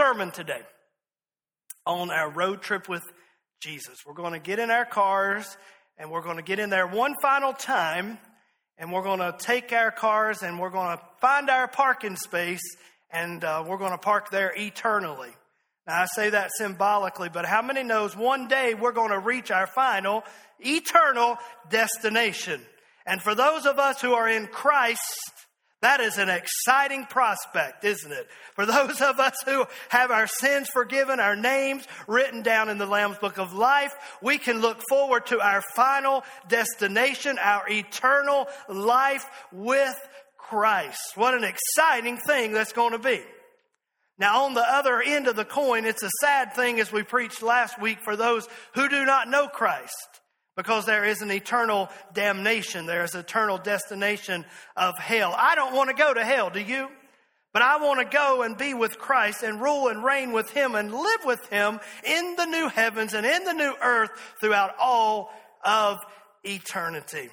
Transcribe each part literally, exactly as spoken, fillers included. sermon today on our road trip with Jesus. We're going to get in our cars and we're going to get in there one final time and we're going to take our cars and we're going to find our parking space and uh, we're going to park there eternally. Now, I say that symbolically, but how many knows one day we're going to reach our final eternal destination? And for those of us who are in Christ, that is an exciting prospect, isn't it? For those of us who have our sins forgiven, our names written down in the Lamb's Book of Life, we can look forward to our final destination, our eternal life with Christ. What an exciting thing that's going to be. Now, on the other end of the coin, it's a sad thing, as we preached last week, for those who do not know Christ, because there is an eternal damnation. There is an eternal destination of hell. I don't want to go to hell, do you? But I want to go and be with Christ and rule and reign with him and live with him in the new heavens and in the new earth throughout all of eternity.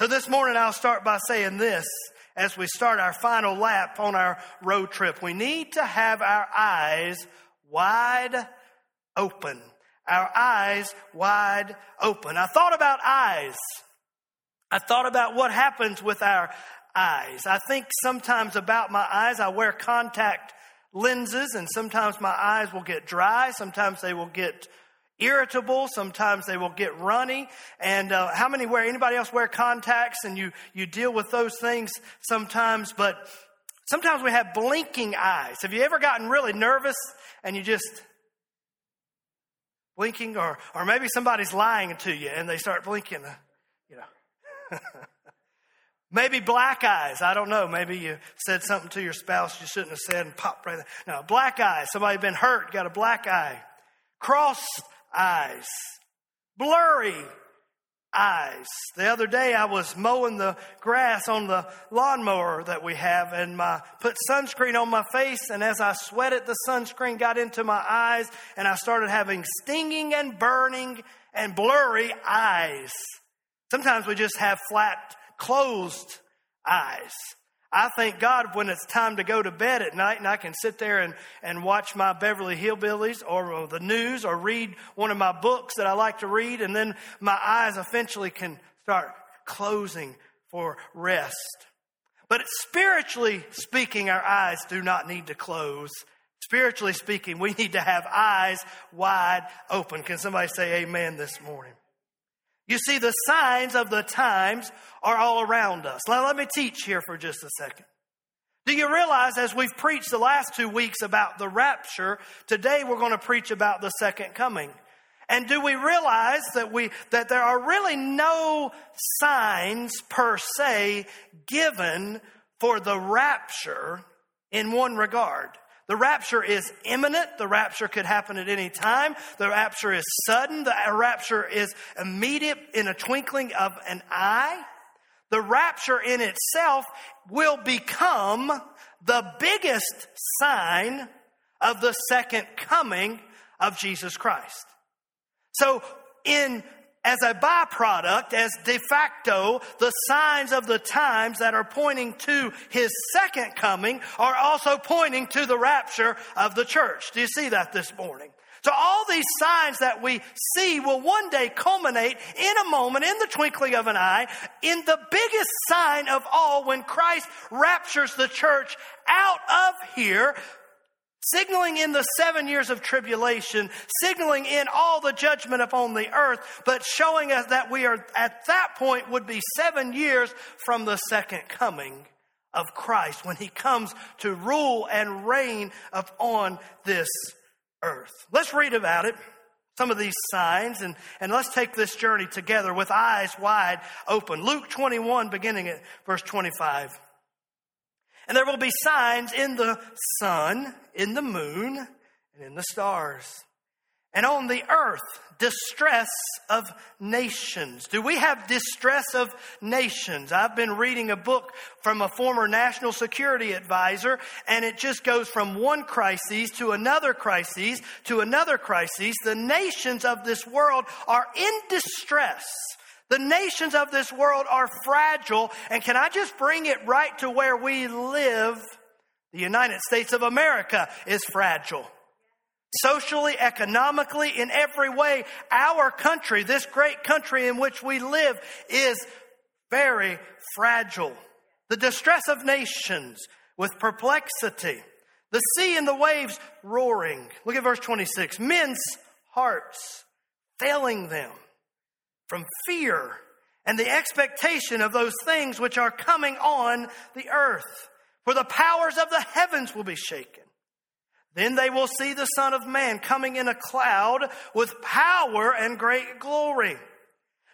So this morning, I'll start by saying this. As we start our final lap on our road trip, we need to have our eyes wide open. Our eyes wide open. I thought about eyes. I thought about what happens with our eyes. I think sometimes about my eyes. I wear contact lenses, and sometimes my eyes will get dry. Sometimes they will get irritable. Sometimes they will get runny. And uh, how many wear, anybody else wear contacts and you, you deal with those things sometimes, but sometimes we have blinking eyes. Have you ever gotten really nervous and you just blinking or, or maybe somebody's lying to you and they start blinking, you know, maybe black eyes. I don't know. Maybe you said something to your spouse you shouldn't have said and popped right there. No, black eyes. Somebody been hurt, got a black eye. Crossed eyes, blurry eyes. The other day I was mowing the grass on the lawnmower that we have and my put sunscreen on my face, and as I sweated, the sunscreen got into my eyes and I started having stinging and burning and blurry eyes. Sometimes we just have flat, closed eyes. I thank God when it's time to go to bed at night and I can sit there and, and watch my Beverly Hillbillies or the news or read one of my books that I like to read, and then my eyes eventually can start closing for rest. But spiritually speaking, our eyes do not need to close. Spiritually speaking, we need to have eyes wide open. Can somebody say amen this morning? You see, the signs of the times are all around us. Now, let me teach here for just a second. Do you realize, as we've preached the last two weeks about the rapture, today we're going to preach about the second coming. And do we realize that we that there are really no signs per se given for the rapture in one regard? The rapture is imminent. The rapture could happen at any time. The rapture is sudden. The rapture is immediate, in a twinkling of an eye. The rapture in itself will become the biggest sign of the second coming of Jesus Christ. So in as a byproduct, as de facto, the signs of the times that are pointing to his second coming are also pointing to the rapture of the church. Do you see that this morning? So all these signs that we see will one day culminate in a moment, in the twinkling of an eye, in the biggest sign of all, when Christ raptures the church out of here, signaling in the seven years of tribulation, signaling in all the judgment upon the earth, but showing us that we are at that point would be seven years from the second coming of Christ, when he comes to rule and reign upon this earth. Let's read about it, some of these signs, and, and let's take this journey together with eyes wide open. Luke twenty-one, beginning at verse twenty-five. And there will be signs in the sun, in the moon, and in the stars. And on the earth, distress of nations. Do we have distress of nations? I've been reading a book from a former national security advisor, and it just goes from one crisis to another crisis to another crisis. The nations of this world are in distress. The nations of this world are fragile. And can I just bring it right to where we live The United States of America is fragile. Socially, economically, in every way, our country, this great country in which we live, is very fragile. The distress of nations with perplexity. The sea and the waves roaring. Look at verse twenty-six. Men's hearts failing them from fear and the expectation of those things which are coming on the earth. For the powers of the heavens will be shaken. Then they will see the Son of Man coming in a cloud with power and great glory.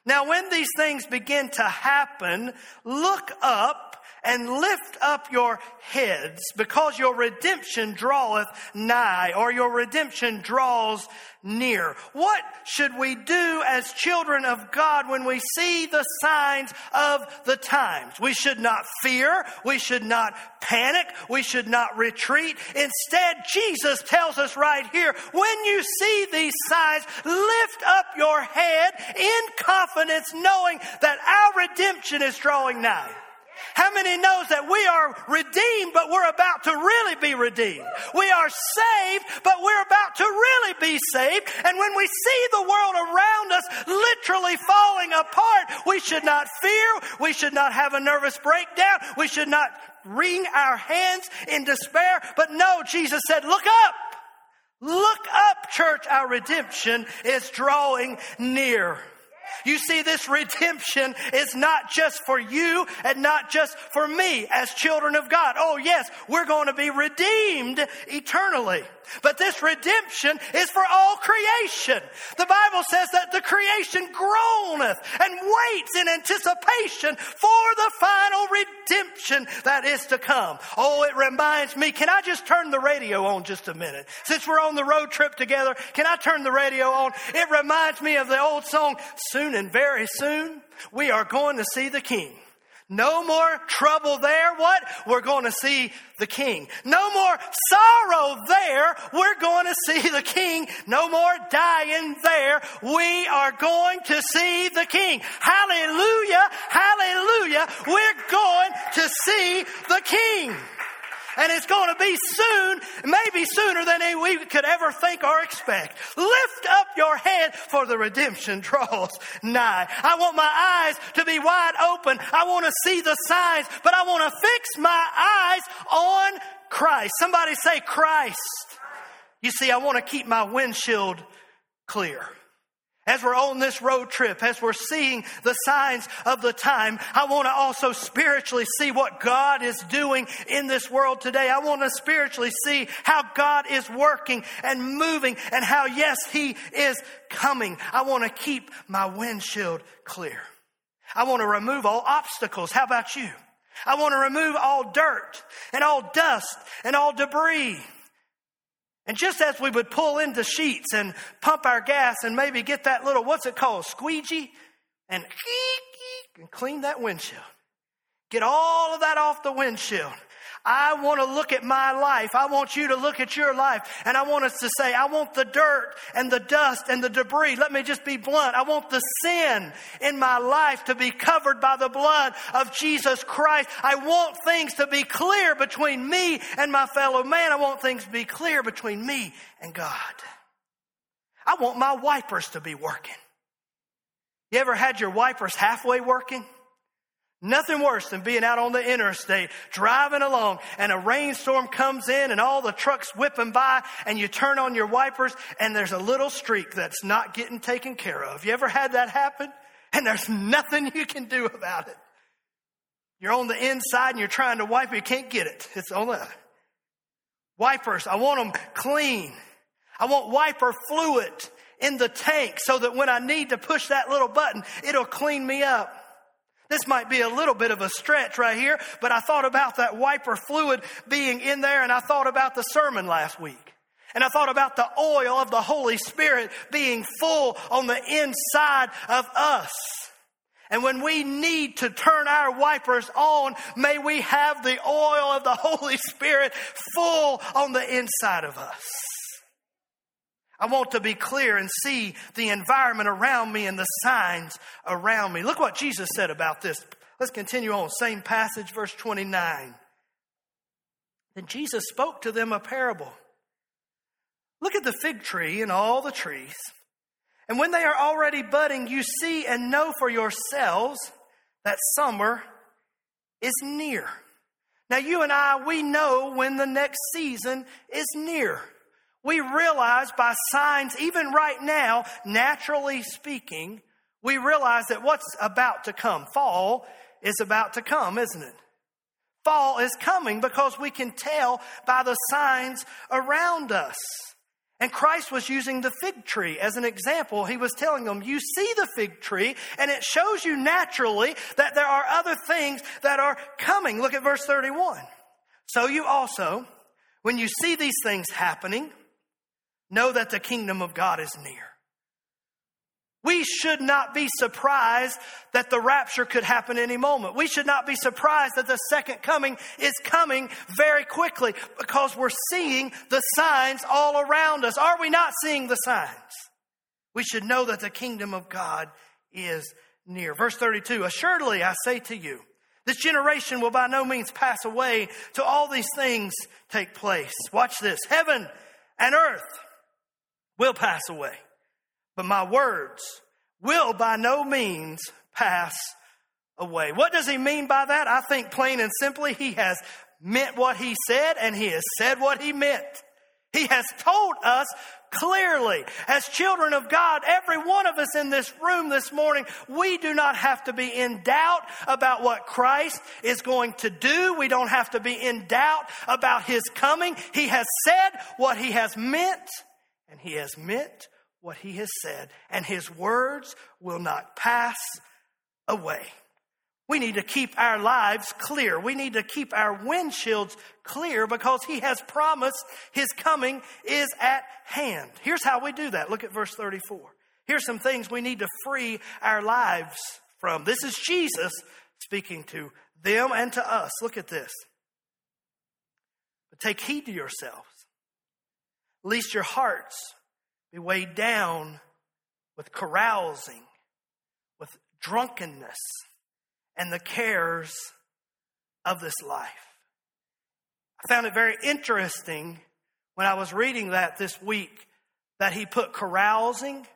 Now, when these things begin to happen, look up and lift up your heads, because your redemption draweth nigh, or your redemption draws near. What should we do as children of God when we see the signs of the times? We should not fear. We should not panic. We should not retreat. Instead, Jesus tells us right here, when you see these signs, lift up your head in confidence, knowing that our redemption is drawing nigh. How many knows that we are redeemed, but we're about to really be redeemed? We are saved, but we're about to really be saved. And when we see the world around us literally falling apart, we should not fear. We should not have a nervous breakdown. We should not wring our hands in despair. But no, Jesus said, look up. Look up, church. Our redemption is drawing near. You see, this redemption is not just for you and not just for me as children of God. Oh, yes, we're going to be redeemed eternally. But this redemption is for all creation. The Bible says that the creation groaneth and waits in anticipation for the final redemption that is to come. Oh, it reminds me. Can I just turn the radio on just a minute? Since we're on the road trip together, can I turn the radio on? It reminds me of the old song, "Soon and very soon, we are going to see the King." No more trouble there. What? We're going to see the King. No more sorrow there. We're going to see the King. No more dying there. We are going to see the King. Hallelujah. Hallelujah. We're going to see the King. And it's going to be soon, maybe sooner than we could ever think or expect. Lift up your head, for the redemption draws nigh. I want my eyes to be wide open. I want to see the signs, but I want to fix my eyes on Christ. Somebody say Christ. You see, I want to keep my windshield clear. As we're on this road trip, as we're seeing the signs of the time, I want to also spiritually see what God is doing in this world today. I want to spiritually see how God is working and moving and how, yes, He is coming. I want to keep my windshield clear. I want to remove all obstacles. How about you? I want to remove all dirt and all dust and all debris. And just as we would pull into Sheets and pump our gas and maybe get that little, what's it called, squeegee, and, and clean that windshield. Get all of that off the windshield. I want to look at my life. I want you to look at your life. And I want us to say, I want the dirt and the dust and the debris. Let me just be blunt. I want the sin in my life to be covered by the blood of Jesus Christ. I want things to be clear between me and my fellow man. I want things to be clear between me and God. I want my wipers to be working. You ever had your wipers halfway working? Nothing worse than being out on the interstate, driving along, and a rainstorm comes in and all the trucks whipping by, and you turn on your wipers and there's a little streak that's not getting taken care of. You ever had that happen? And there's nothing you can do about it. You're on the inside and you're trying to wipe it. You can't get it. It's on the wipers. I want them clean. I want wiper fluid in the tank so that when I need to push that little button, it'll clean me up. This might be a little bit of a stretch right here, but I thought about that wiper fluid being in there, and I thought about the sermon last week. And I thought about the oil of the Holy Spirit being full on the inside of us. And when we need to turn our wipers on, may we have the oil of the Holy Spirit full on the inside of us. I want to be clear and see the environment around me and the signs around me. Look what Jesus said about this. Let's continue on. Same passage, verse twenty-nine. Then Jesus spoke to them a parable. Look at the fig tree and all the trees. And when they are already budding, you see and know for yourselves that summer is near. Now, you and I, we know when the next season is near. We realize by signs, even right now, naturally speaking, we realize that what's about to come, fall is about to come, isn't it? Fall is coming because we can tell by the signs around us. And Christ was using the fig tree as an example. He was telling them, you see the fig tree, and it shows you naturally that there are other things that are coming. Look at verse thirty-one. So you also, when you see these things happening, know that the kingdom of God is near. We should not be surprised that the rapture could happen any moment. We should not be surprised that the second coming is coming very quickly because we're seeing the signs all around us. Are we not seeing the signs? We should know that the kingdom of God is near. Verse thirty-two, assuredly I say to you, this generation will by no means pass away till all these things take place. Watch this. Heaven and earth will pass away, but my words will by no means pass away. What does he mean by that? I think plain and simply, he has meant what he said and he has said what he meant. He has told us clearly, as children of God, every one of us in this room this morning, we do not have to be in doubt about what Christ is going to do. We don't have to be in doubt about his coming. He has said what he has meant, and he has meant what he has said, and his words will not pass away. We need to keep our lives clear. We need to keep our windshields clear because he has promised his coming is at hand. Here's how we do that. Look at verse thirty-four. Here's some things we need to free our lives from. This is Jesus speaking to them and to us. Look at this. But take heed to yourselves, lest your hearts be weighed down with carousing, with drunkenness, and the cares of this life. I found it very interesting when I was reading that this week that he put carousing,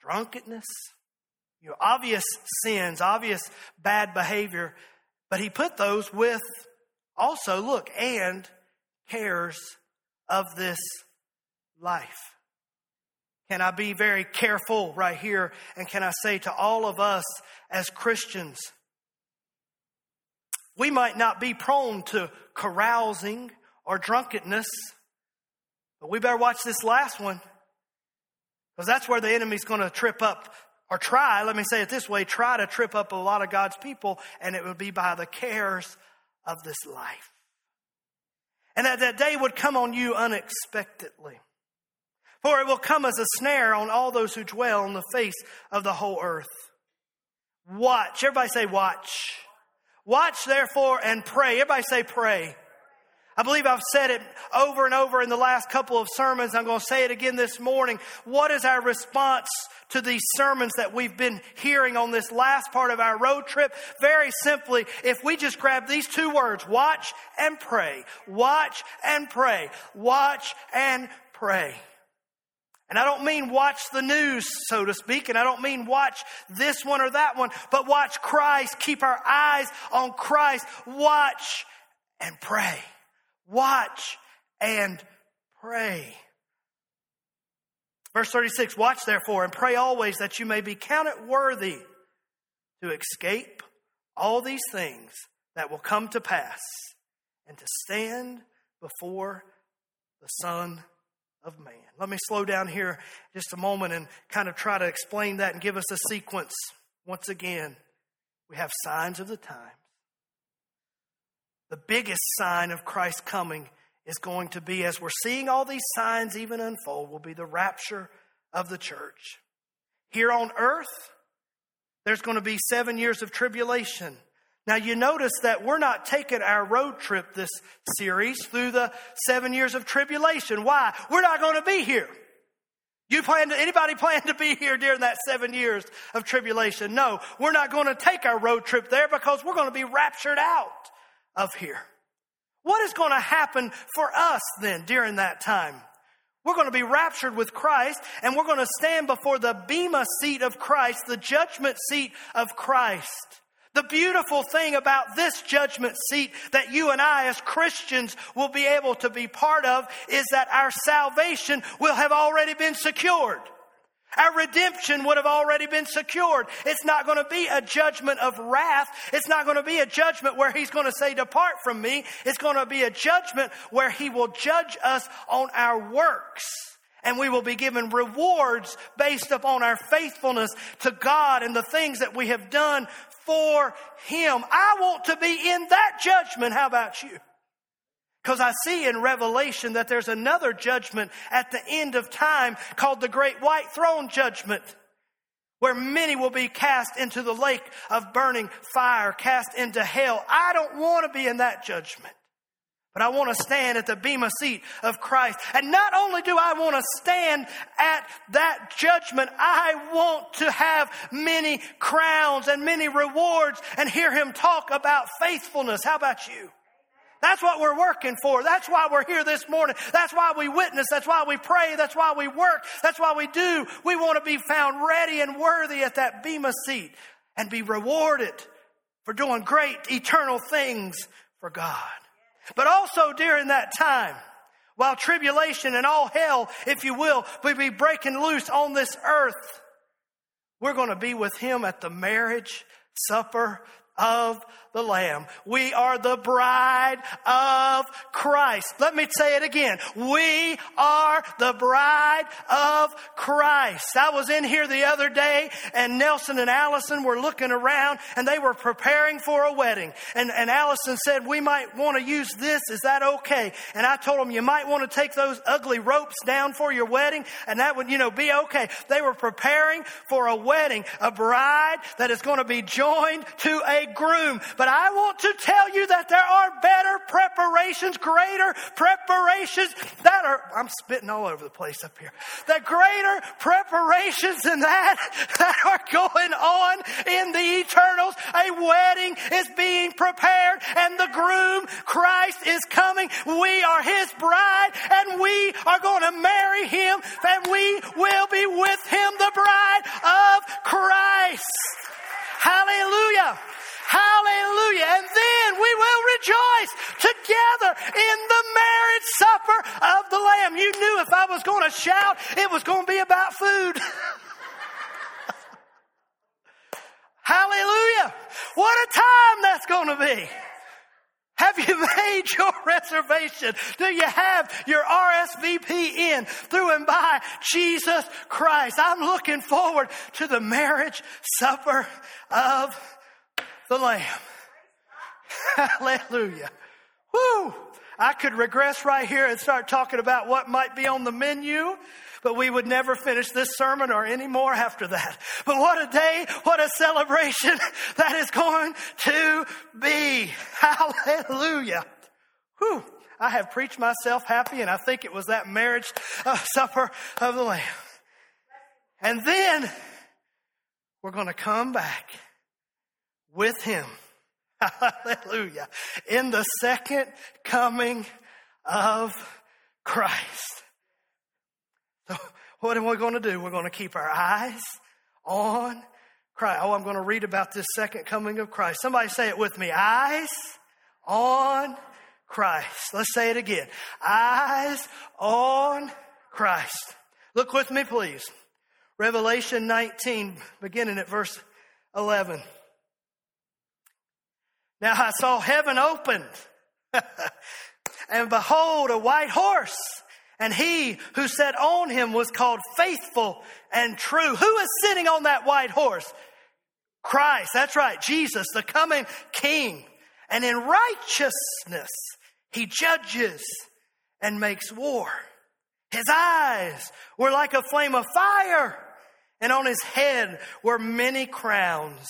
drunkenness, you know, obvious sins, obvious bad behavior, but he put those with also, look, and cares of this life. Can I be very careful right here? And can I say to all of us as Christians, we might not be prone to carousing or drunkenness, but we better watch this last one because that's where the enemy's going to trip up or try, let me say it this way, try to trip up a lot of God's people, and it would be by the cares of this life. And that that day would come on you unexpectedly. For it will come as a snare on all those who dwell on the face of the whole earth. Watch. Everybody say watch. Watch, therefore, and pray. Everybody say pray. I believe I've said it over and over in the last couple of sermons. I'm going to say it again this morning. What is our response to these sermons that we've been hearing on this last part of our road trip? Very simply, if we just grab these two words, watch and pray, watch and pray, watch and pray. And I don't mean watch the news, so to speak, and I don't mean watch this one or that one, but watch Christ. Keep our eyes on Christ. Watch and pray. Watch and pray. Verse thirty-six, watch therefore and pray always that you may be counted worthy to escape all these things that will come to pass and to stand before the Son of God. Of man. Let me slow down here just a moment and kind of try to explain that and give us a sequence. Once again, we have signs of the times. The biggest sign of Christ's coming is going to be, as we're seeing all these signs even unfold, will be the rapture of the church. Here on earth, there's going to be seven years of tribulation. Now, you notice that we're not taking our road trip this series through the seven years of tribulation. Why? We're not going to be here. You plan to, anybody plan to be here during that seven years of tribulation? No, we're not going to take our road trip there because we're going to be raptured out of here. What is going to happen for us then during that time? We're going to be raptured with Christ, and we're going to stand before the bema seat of Christ, the judgment seat of Christ. The beautiful thing about this judgment seat that you and I as Christians will be able to be part of is that our salvation will have already been secured. Our redemption would have already been secured. It's not going to be a judgment of wrath. It's not going to be a judgment where he's going to say, depart from me. It's going to be a judgment where he will judge us on our works. And we will be given rewards based upon our faithfulness to God and the things that we have done for him. I want to be in that judgment. How about you? Because I see in Revelation that there's another judgment at the end of time called the Great White Throne Judgment, where many will be cast into the lake of burning fire, cast into hell. I don't want to be in that judgment, but I want to stand at the bema seat of Christ. And not only do I want to stand at that judgment, I want to have many crowns and many rewards and hear him talk about faithfulness. How about you? That's what we're working for. That's why we're here this morning. That's why we witness. That's why we pray. That's why we work. That's why we do. We want to be found ready and worthy at that bema seat and be rewarded for doing great eternal things for God. But also during that time, while tribulation and all hell, if you will, will be breaking loose on this earth, we're going to be with him at the marriage supper of the Lamb. We are the bride of Christ. Let me say it again. We are the bride of Christ. I was in here the other day, and Nelson and Allison were looking around, and they were preparing for a wedding. And, and Allison said, we might want to use this. Is that okay? And I told them, you might want to take those ugly ropes down for your wedding, and that would, you know, be okay. They were preparing for a wedding, a bride that is going to be joined to a groom. But I want to tell you that there are better preparations, greater preparations that are, I'm spitting all over the place up here, the greater preparations than that that are going on in the eternals. A wedding is being prepared, and the groom, Christ, is coming. We are his bride, and we are going to marry him, and we will be with him, the bride of Christ. Hallelujah. Hallelujah. And then we will rejoice together in the marriage supper of the Lamb. You knew if I was going to shout, it was going to be about food. Hallelujah. What a time that's going to be. Have you made your reservation? Do you have your R S V P in through and by Jesus Christ? I'm looking forward to the marriage supper of the Lamb. Hallelujah. Woo! I could regress right here and start talking about what might be on the menu, but we would never finish this sermon or any more after that. But what a day, what a celebration that is going to be. Hallelujah. Whew. I have preached myself happy, and I think it was that marriage uh, supper of the Lamb. And then we're going to come back with him. Hallelujah. In the second coming of Christ. So what are we going to do? We're going to keep our eyes on Christ. Oh, I'm going to read about this second coming of Christ. Somebody say it with me. Eyes on Christ. Let's say it again. Eyes on Christ. Look with me, please. Revelation nineteen, beginning at verse eleven. Now I saw heaven opened, and behold, a white horse, and he who sat on him was called Faithful and True. Who is sitting on that white horse? Christ, that's right, Jesus, the coming King. And in righteousness he judges and makes war. His eyes were like a flame of fire, and on his head were many crowns.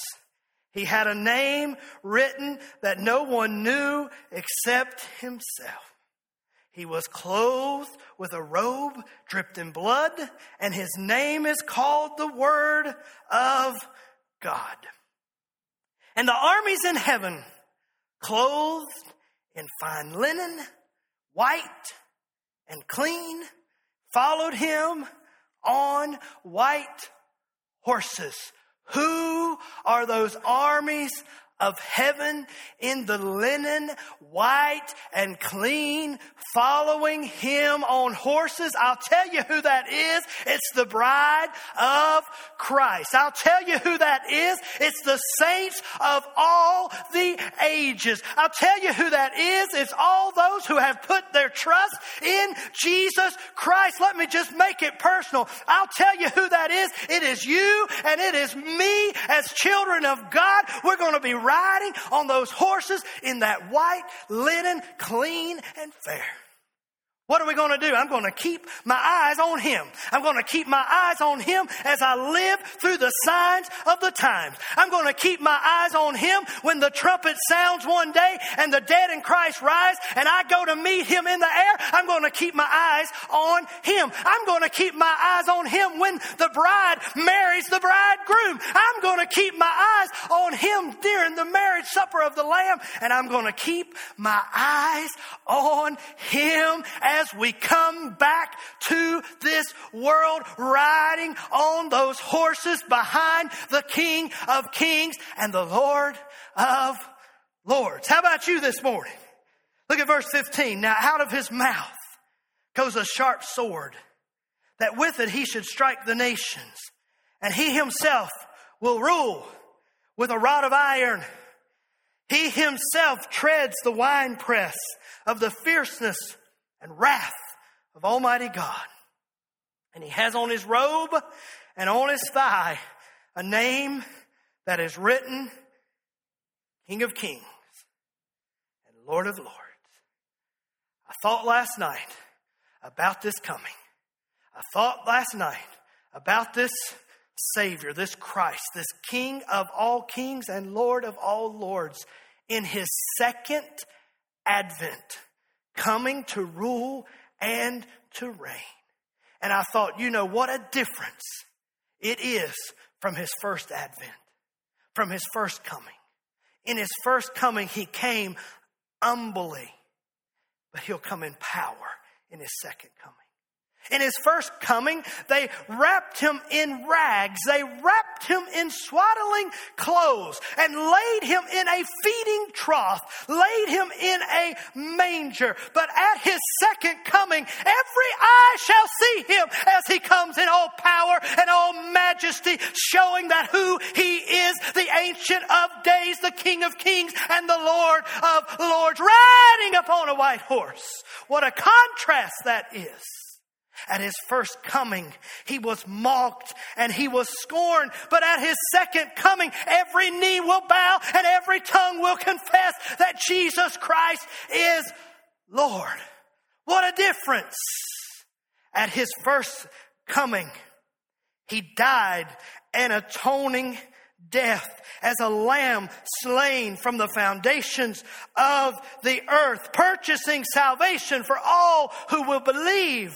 He had a name written that no one knew except himself. He was clothed with a robe dripped in blood, and his name is called the Word of God. And the armies in heaven, clothed in fine linen, white and clean, followed him on white horses. Who are those armies of heaven in the linen, white and clean, following him on horses? I'll tell you who that is. It's the bride of Christ. I'll tell you who that is. It's the saints of all the ages. I'll tell you who that is. It's all those who have put their trust in Jesus Christ. Let me just make it personal. I'll tell you who that is. It is you and it is me as children of God. We're going to be right riding on those horses in that white linen, clean and fair. What are we going to do? I'm going to keep my eyes on him. I'm going to keep my eyes on him as I live through the signs of the times. I'm going to keep my eyes on him when the trumpet sounds one day and the dead in Christ rise and I go to meet him in the air. I'm going to keep my eyes on him. I'm going to keep my eyes on him when the bride marries the bridegroom. I'm going to keep my eyes on him during the marriage supper of the Lamb. And I'm going to keep my eyes on him as we come back to this world, riding on those horses behind the King of Kings and the Lord of Lords. How about you this morning? Look at verse fifteen. Now out of his mouth goes a sharp sword, that with it he should strike the nations. And he himself will rule with a rod of iron. He himself treads the winepress of the fierceness and wrath of Almighty God. And he has on his robe and on his thigh a name that is written, King of Kings and Lord of Lords. I thought last night about this coming. I thought last night about this Savior, this Christ, this King of all kings and Lord of all lords, in his second advent, coming to rule and to reign. And I thought, you know, what a difference it is from his first advent, from his first coming. In his first coming, he came humbly, but he'll come in power in his second coming. In his first coming, they wrapped him in rags. They wrapped him in swaddling clothes and laid him in a feeding trough, laid him in a manger. But at his second coming, every eye shall see him as he comes in all power and all majesty, showing that who he is, the Ancient of Days, the King of Kings, and the Lord of Lords, riding upon a white horse. What a contrast that is. At his first coming, he was mocked and he was scorned. But at his second coming, every knee will bow and every tongue will confess that Jesus Christ is Lord. What a difference. At his first coming, he died an atoning death as a lamb slain from the foundations of the earth, purchasing salvation for all who will believe.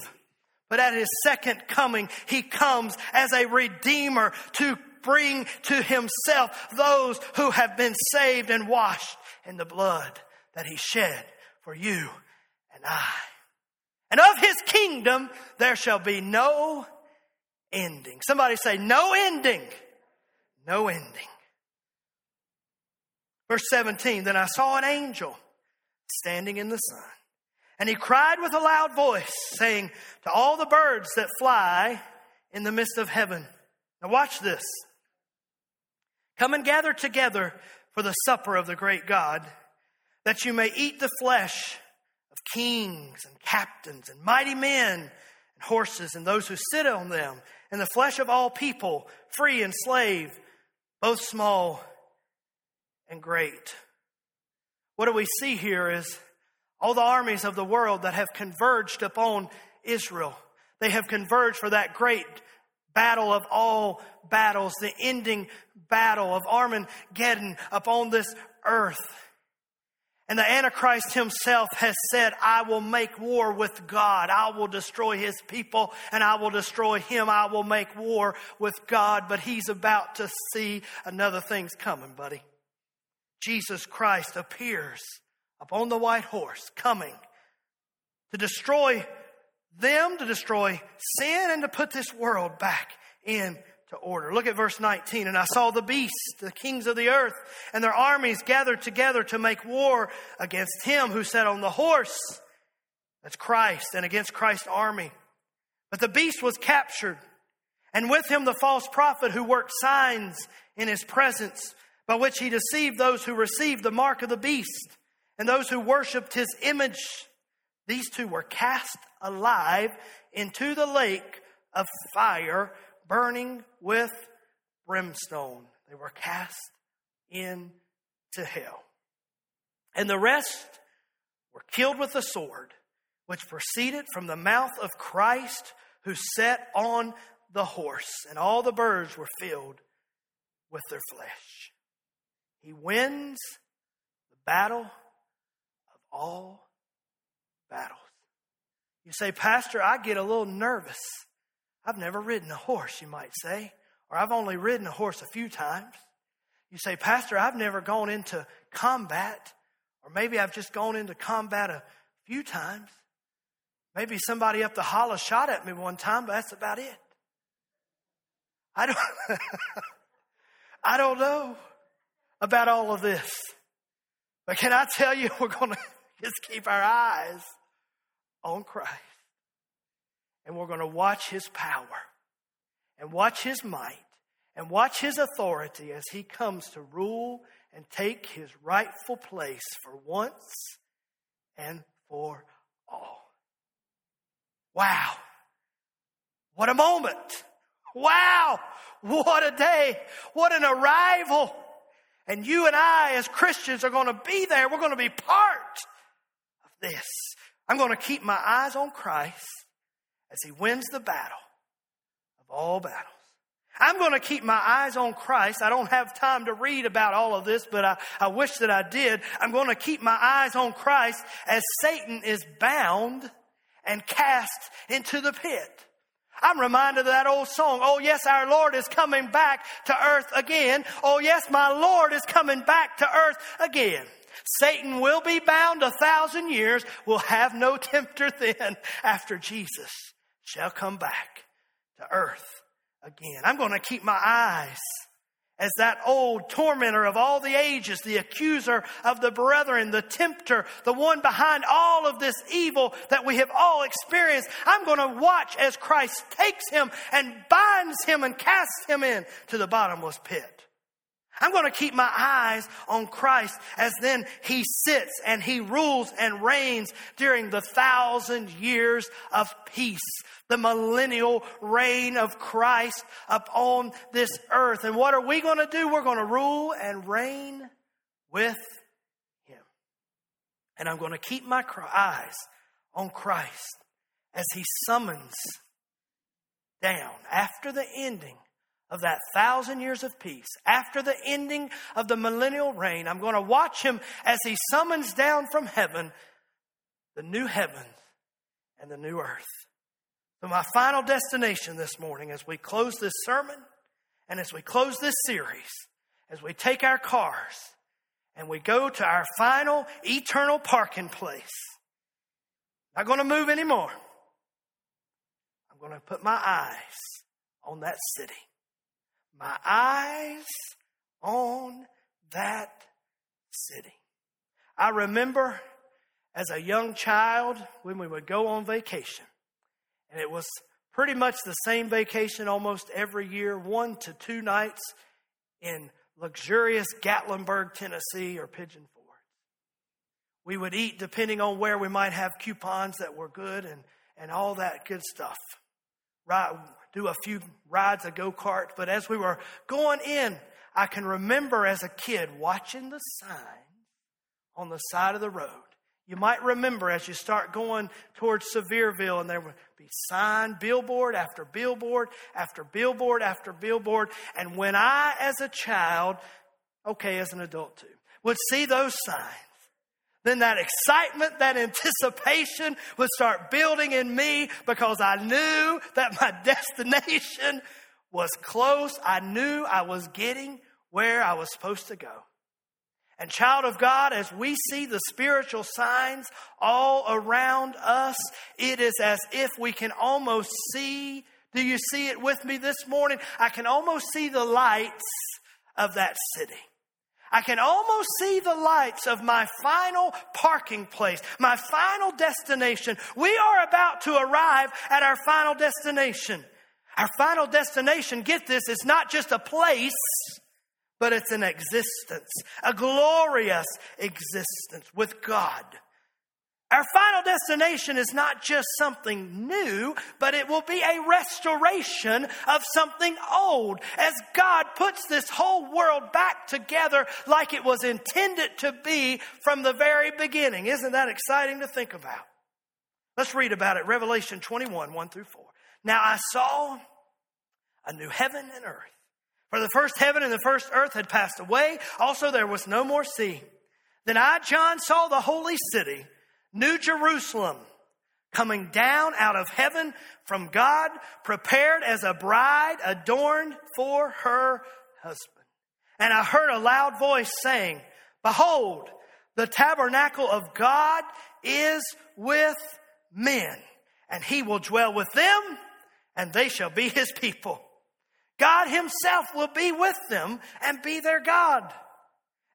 But at his second coming, he comes as a redeemer to bring to himself those who have been saved and washed in the blood that he shed for you and I. And of his kingdom, there shall be no ending. Somebody say, no ending. No ending. Verse seventeen, then I saw an angel standing in the sun. And he cried with a loud voice, saying to all the birds that fly in the midst of heaven, now watch this. Come and gather together for the supper of the great God, that you may eat the flesh of kings and captains and mighty men and horses and those who sit on them, and the flesh of all people, free and slave, both small and great. What do we see here is all the armies of the world that have converged upon Israel. They have converged for that great battle of all battles, the ending battle of Armageddon upon this earth. And the Antichrist himself has said, I will make war with God. I will destroy his people and I will destroy him. I will make war with God. But he's about to see another thing's coming, buddy. Jesus Christ appears upon the white horse, coming to destroy them, to destroy sin, and to put this world back into order. Look at verse nineteen. And I saw the beasts, the kings of the earth, and their armies gathered together to make war against him who sat on the horse. That's Christ, and against Christ's army. But the beast was captured, and with him the false prophet who worked signs in his presence, by which he deceived those who received the mark of the beast and those who worshipped his image. These two were cast alive into the lake of fire, burning with brimstone. They were cast into hell. And the rest were killed with the sword, which proceeded from the mouth of Christ, who sat on the horse. And all the birds were filled with their flesh. He wins the battle of all battles. You say, Pastor, I get a little nervous. I've never ridden a horse, you might say, or I've only ridden a horse a few times. You say, Pastor, I've never gone into combat, or maybe I've just gone into combat a few times. Maybe somebody up the hollow shot at me one time, but that's about it. I don't, I don't know about all of this. But can I tell you, we're going to just keep our eyes on Christ. And we're going to watch his power and watch his might and watch his authority as he comes to rule and take his rightful place for once and for all. Wow. What a moment. Wow. What a day. What an arrival. And you and I as Christians are going to be there. We're going to be part of this. I'm going to keep my eyes on Christ as he wins the battle of all battles. I'm going to keep my eyes on Christ. I don't have time to read about all of this, but I, I wish that I did. I'm going to keep my eyes on Christ as Satan is bound and cast into the pit. I'm reminded of that old song. Oh, yes, our Lord is coming back to earth again. Oh, yes, my Lord is coming back to earth again. Satan will be bound a thousand years. Will have no tempter then after Jesus shall come back to earth again. I'm going to keep my eyes as that old tormentor of all the ages, the accuser of the brethren, the tempter, the one behind all of this evil that we have all experienced. I'm going to watch as Christ takes him and binds him and casts him in to the bottomless pit. I'm going to keep my eyes on Christ as then he sits and he rules and reigns during the thousand years of peace, the millennial reign of Christ upon this earth. And what are we going to do? We're going to rule and reign with him. And I'm going to keep my eyes on Christ as he summons down after the ending of that thousand years of peace. After the ending of the millennial reign, I'm going to watch him as he summons down from heaven the new heaven and the new earth. So my final destination this morning, as we close this sermon and as we close this series, as we take our cars and we go to our final eternal parking place, not going to move anymore. I'm going to put my eyes on that city. My eyes on that city. I remember as a young child when we would go on vacation, and it was pretty much the same vacation almost every year, one to two nights in luxurious Gatlinburg, Tennessee, or Pigeon Forge. We would eat depending on where we might have coupons that were good and, and all that good stuff. Right. Do a few rides, a go-kart. But as we were going in, I can remember as a kid watching the sign on the side of the road. You might remember as you start going towards Sevierville, and there would be sign, billboard after billboard after billboard after billboard. And when I, as a child, okay, as an adult too, would see those signs, then that excitement, that anticipation would start building in me because I knew that my destination was close. I knew I was getting where I was supposed to go. And child of God, as we see the spiritual signs all around us, it is as if we can almost see. Do you see it with me this morning? I can almost see the lights of that city. I can almost see the lights of my final parking place, my final destination. We are about to arrive at our final destination. Our final destination, get this, is not just a place, but it's an existence, a glorious existence with God. Our final destination is not just something new, but it will be a restoration of something old as God puts this whole world back together like it was intended to be from the very beginning. Isn't that exciting to think about? Let's read about it. Revelation twenty-one, one through four. Now I saw a new heaven and earth. For the first heaven and the first earth had passed away. Also there was no more sea. Then I, John, saw the holy city, New Jerusalem, coming down out of heaven from God, prepared as a bride adorned for her husband. And I heard a loud voice saying, "Behold, the tabernacle of God is with men, and he will dwell with them, and they shall be his people. God himself will be with them and be their God.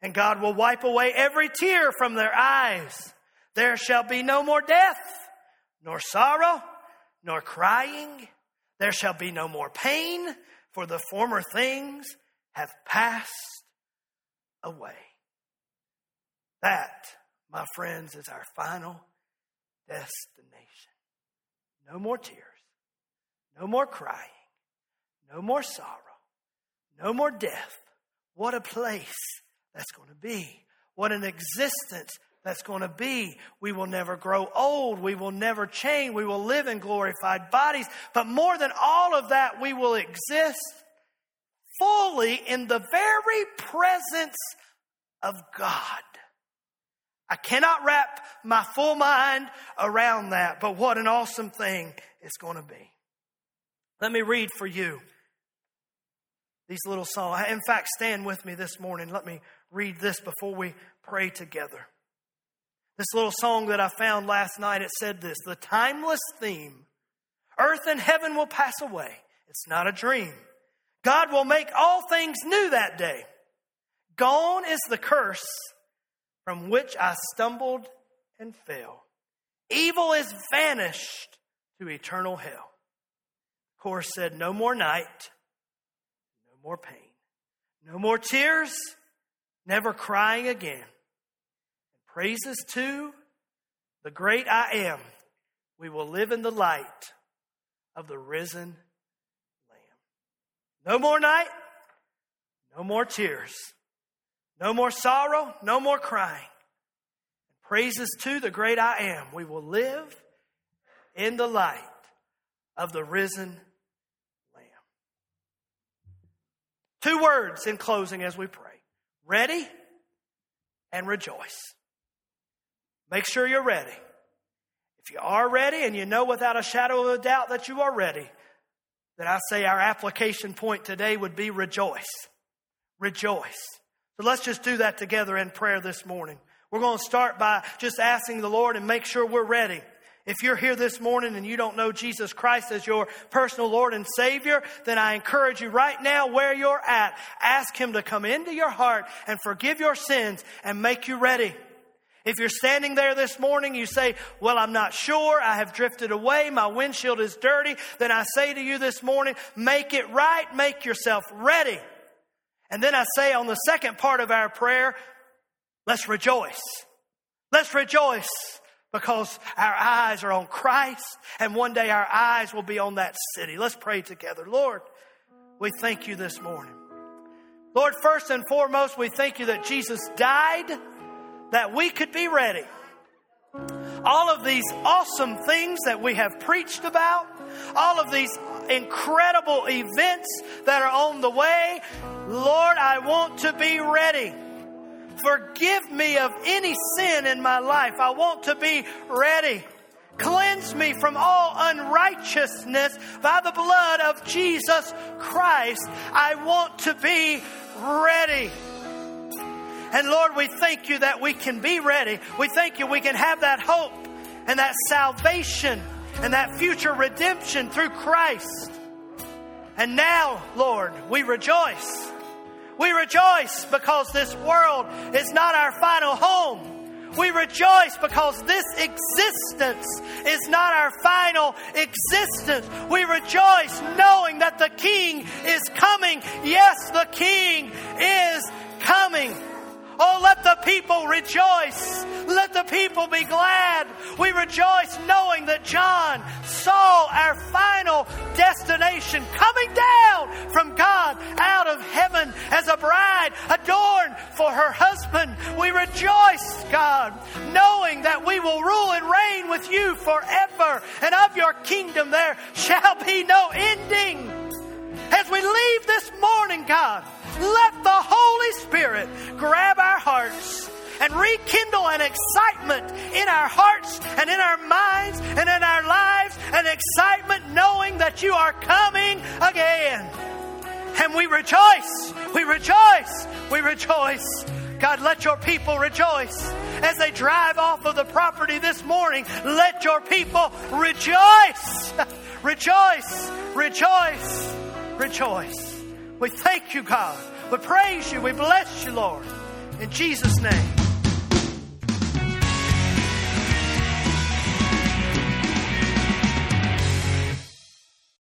And God will wipe away every tear from their eyes. There shall be no more death, nor sorrow, nor crying. There shall be no more pain, for the former things have passed away." That, my friends, is our final destination. No more tears, no more crying, no more sorrow, no more death. What a place that's going to be. What an existence that's going to be. We will never grow old. We will never change. We will live in glorified bodies. But more than all of that, we will exist fully in the very presence of God. I cannot wrap my full mind around that, but what an awesome thing it's going to be. Let me read for you these little songs. In fact, stand with me this morning. Let me read this before we pray together. This little song that I found last night, it said this: the timeless theme, earth and heaven will pass away. It's not a dream. God will make all things new that day. Gone is the curse from which I stumbled and fell. Evil is vanished to eternal hell. The chorus said, no more night, no more pain, no more tears, never crying again. Praises to the great I am. We will live in the light of the risen Lamb. No more night, no more tears, no more sorrow, no more crying. Praises to the great I am. We will live in the light of the risen Lamb. Two words in closing as we pray: ready and rejoice. Make sure you're ready. If you are ready, and you know without a shadow of a doubt that you are ready, then I say our application point today would be rejoice. Rejoice. So let's just do that together in prayer this morning. We're going to start by just asking the Lord and make sure we're ready. If you're here this morning and you don't know Jesus Christ as your personal Lord and Savior, then I encourage you right now where you're at, ask Him to come into your heart and forgive your sins and make you ready. If you're standing there this morning, you say, well, I'm not sure. I have drifted away. My windshield is dirty. Then I say to you this morning, make it right. Make yourself ready. And then I say on the second part of our prayer, let's rejoice. Let's rejoice because our eyes are on Christ. And one day our eyes will be on that city. Let's pray together. Lord, we thank you this morning. Lord, first and foremost, we thank you that Jesus died that we could be ready. All of these awesome things that we have preached about, all of these incredible events that are on the way, Lord, I want to be ready. Forgive me of any sin in my life. I want to be ready. Cleanse me from all unrighteousness by the blood of Jesus Christ. I want to be ready. And Lord, we thank you that we can be ready. We thank you we can have that hope and that salvation and that future redemption through Christ. And now, Lord, we rejoice. We rejoice because this world is not our final home. We rejoice because this existence is not our final existence. We rejoice knowing that the King is coming. Yes, the King is coming. Oh, let the people rejoice. Let the people be glad. We rejoice knowing that John saw our final destination coming down from God out of heaven as a bride adorned for her husband. We rejoice, God, knowing that we will rule and reign with you forever, and of your kingdom there shall be no ending. As we leave this morning, God, let the Holy Spirit grab our hearts and rekindle an excitement in our hearts and in our minds and in our lives, an excitement knowing that you are coming again. And we rejoice, we rejoice, we rejoice. God, let your people rejoice. As they drive off of the property this morning, let your people rejoice, rejoice, rejoice, rejoice. We thank you, God. We praise you. We bless you, Lord. In Jesus' name.